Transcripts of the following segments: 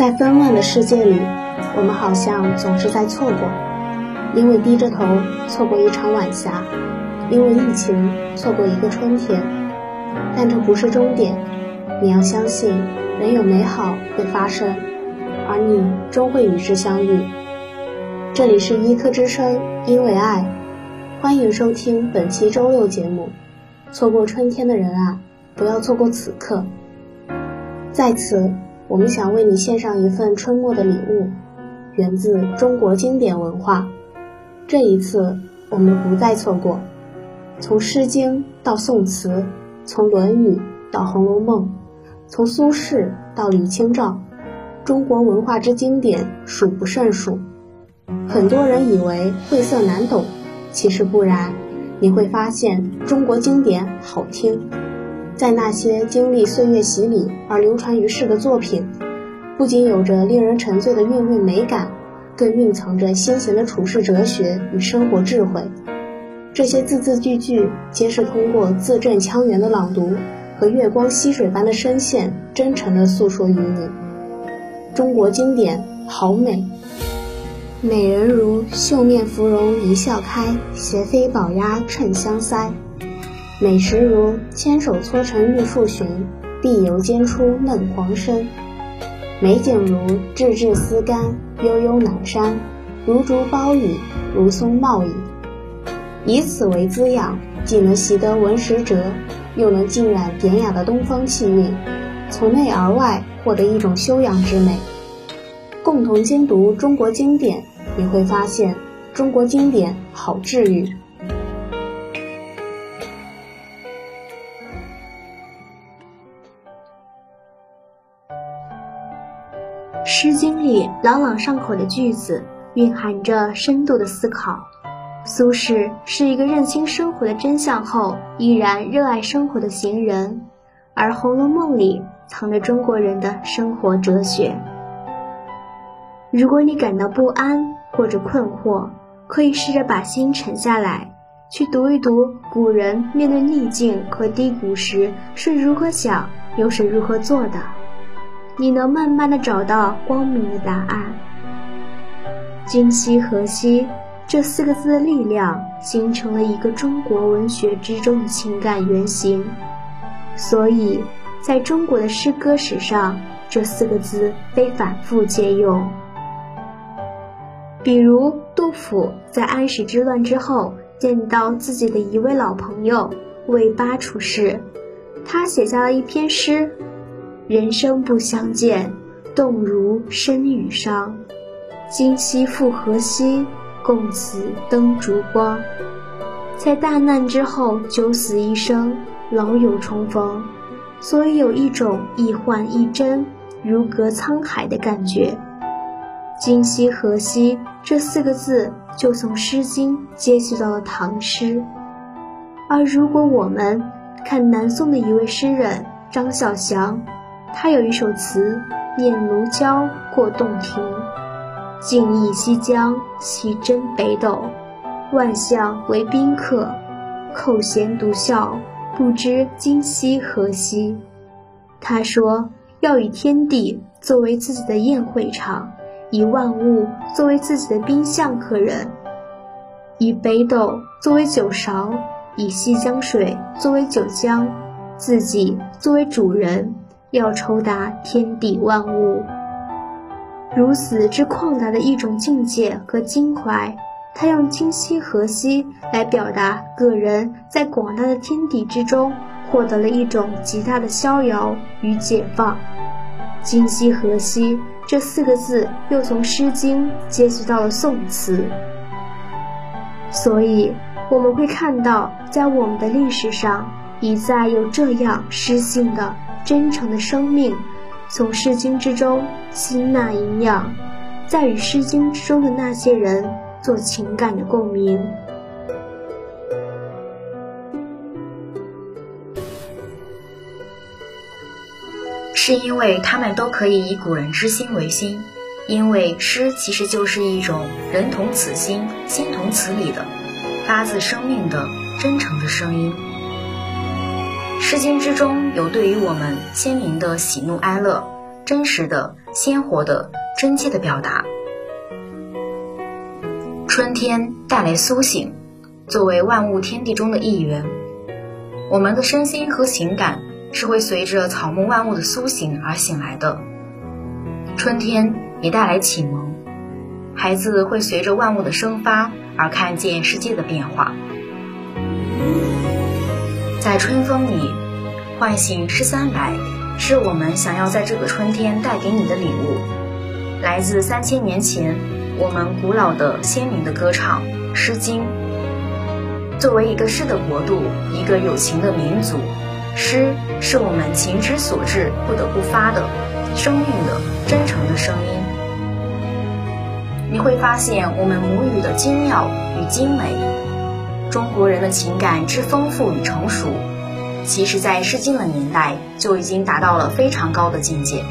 在纷乱的世界里，我们好像总是在错过，因为低着头错过一场晚霞，因为疫情错过一个春天。但这不是终点，你要相信仍有美好会发生，而你终会与之相遇。这里是医科之声，因为爱，欢迎收听本期周六节目。错过春天的人啊，不要错过此刻。在此，我们想为你献上一份春末的礼物，源自中国经典文化。这一次我们不再错过，从诗经到宋词，从论语到红楼梦，从苏轼到李清照，中国文化之经典数不胜数。很多人以为晦涩难懂，其实不然，你会发现中国经典好听。在那些经历岁月洗礼而流传于世的作品，不仅有着令人沉醉的韵味美感，更蕴藏着先贤的处世哲学与生活智慧。这些字字句句皆是通过字正腔圆的朗读和月光溪水般的声线真诚地诉说于你。中国经典好美，美人如秀面芙蓉一笑开，斜飞宝鸭衬香腮。美食如千手搓成玉树寻，碧油煎出嫩黄参。美景如雉雉丝干，悠悠南山，如竹包雨，如松茂矣。以此为滋养，既能习得文史哲，又能浸染典雅的东方气韵，从内而外获得一种修养之美。共同精读中国经典，你会发现中国经典好治愈。诗经里朗朗上口的句子蕴含着深度的思考。苏轼是一个认清生活的真相后依然热爱生活的行人，而《红楼梦》里藏着中国人的生活哲学。如果你感到不安或者困惑，可以试着把心沉下来，去读一读古人面对逆境和低谷时是如何想又是如何做的，你能慢慢地找到光明的答案。今夕何夕这四个字的力量形成了一个中国文学之中的情感原型，所以在中国的诗歌史上，这四个字被反复借用。比如杜甫在安史之乱之后见到自己的一位老朋友魏八处士，他写下了一篇诗：人生不相见，动如身与伤，今夕复何夕，共此灯烛光。在大难之后九死一生，老友重逢，所以有一种一幻一真，如隔沧海的感觉。今夕何夕这四个字就从诗经接续到了唐诗。而如果我们看南宋的一位诗人张孝祥，他有一首词念奴娇过洞庭，静谧西江西征北斗，万象为宾客，扣舷独啸，不知今夕何夕。他说要以天地作为自己的宴会场，以万物作为自己的宾相客人，以北斗作为酒勺，以西江水作为酒浆，自己作为主人，要酬答天地万物。如此之旷达的一种境界和襟怀，他用今夕何夕来表达个人在广大的天地之中获得了一种极大的逍遥与解放。今夕何夕这四个字又从诗经接续到了宋词，所以我们会看到在我们的历史上一再有这样诗性的真诚的生命，从诗经之中吸纳营养，再与诗经之中的那些人做情感的共鸣。是因为他们都可以以古人之心为心，因为诗其实就是一种人同此心，心同此理的发自生命的真诚的声音。诗经之中有对于我们鲜明的喜怒哀乐，真实的、鲜活的、真切的表达。春天带来苏醒，作为万物天地中的一员，我们的身心和情感是会随着草木万物的苏醒而醒来的。春天也带来启蒙，孩子会随着万物的生发而看见世界的变化。在春风里唤醒诗300，是我们想要在这个春天带给你的礼物。来自3000年前我们古老的先民的歌唱《诗经》。作为一个诗的国度，一个有情的民族，诗是我们情之所至，不得不发的生命的真诚的声音。你会发现我们母语的精妙与精美，中国人的情感之丰富与成熟，其实在诗经的年代就已经达到了非常高的境界。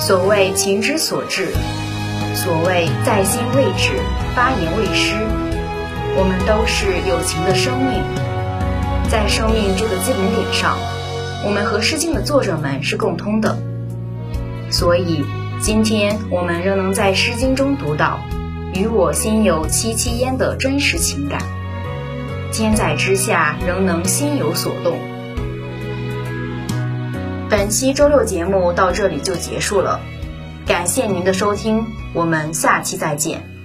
所谓情之所至，所谓在心为止，发言为诗，我们都是有情的生命。在生命这个基本点上，我们和诗经的作者们是共通的，所以今天我们仍能在诗经中读到与我心有戚戚焉的真实情感，千载之下仍能心有所动。本期周6节目到这里就结束了，感谢您的收听，我们下期再见。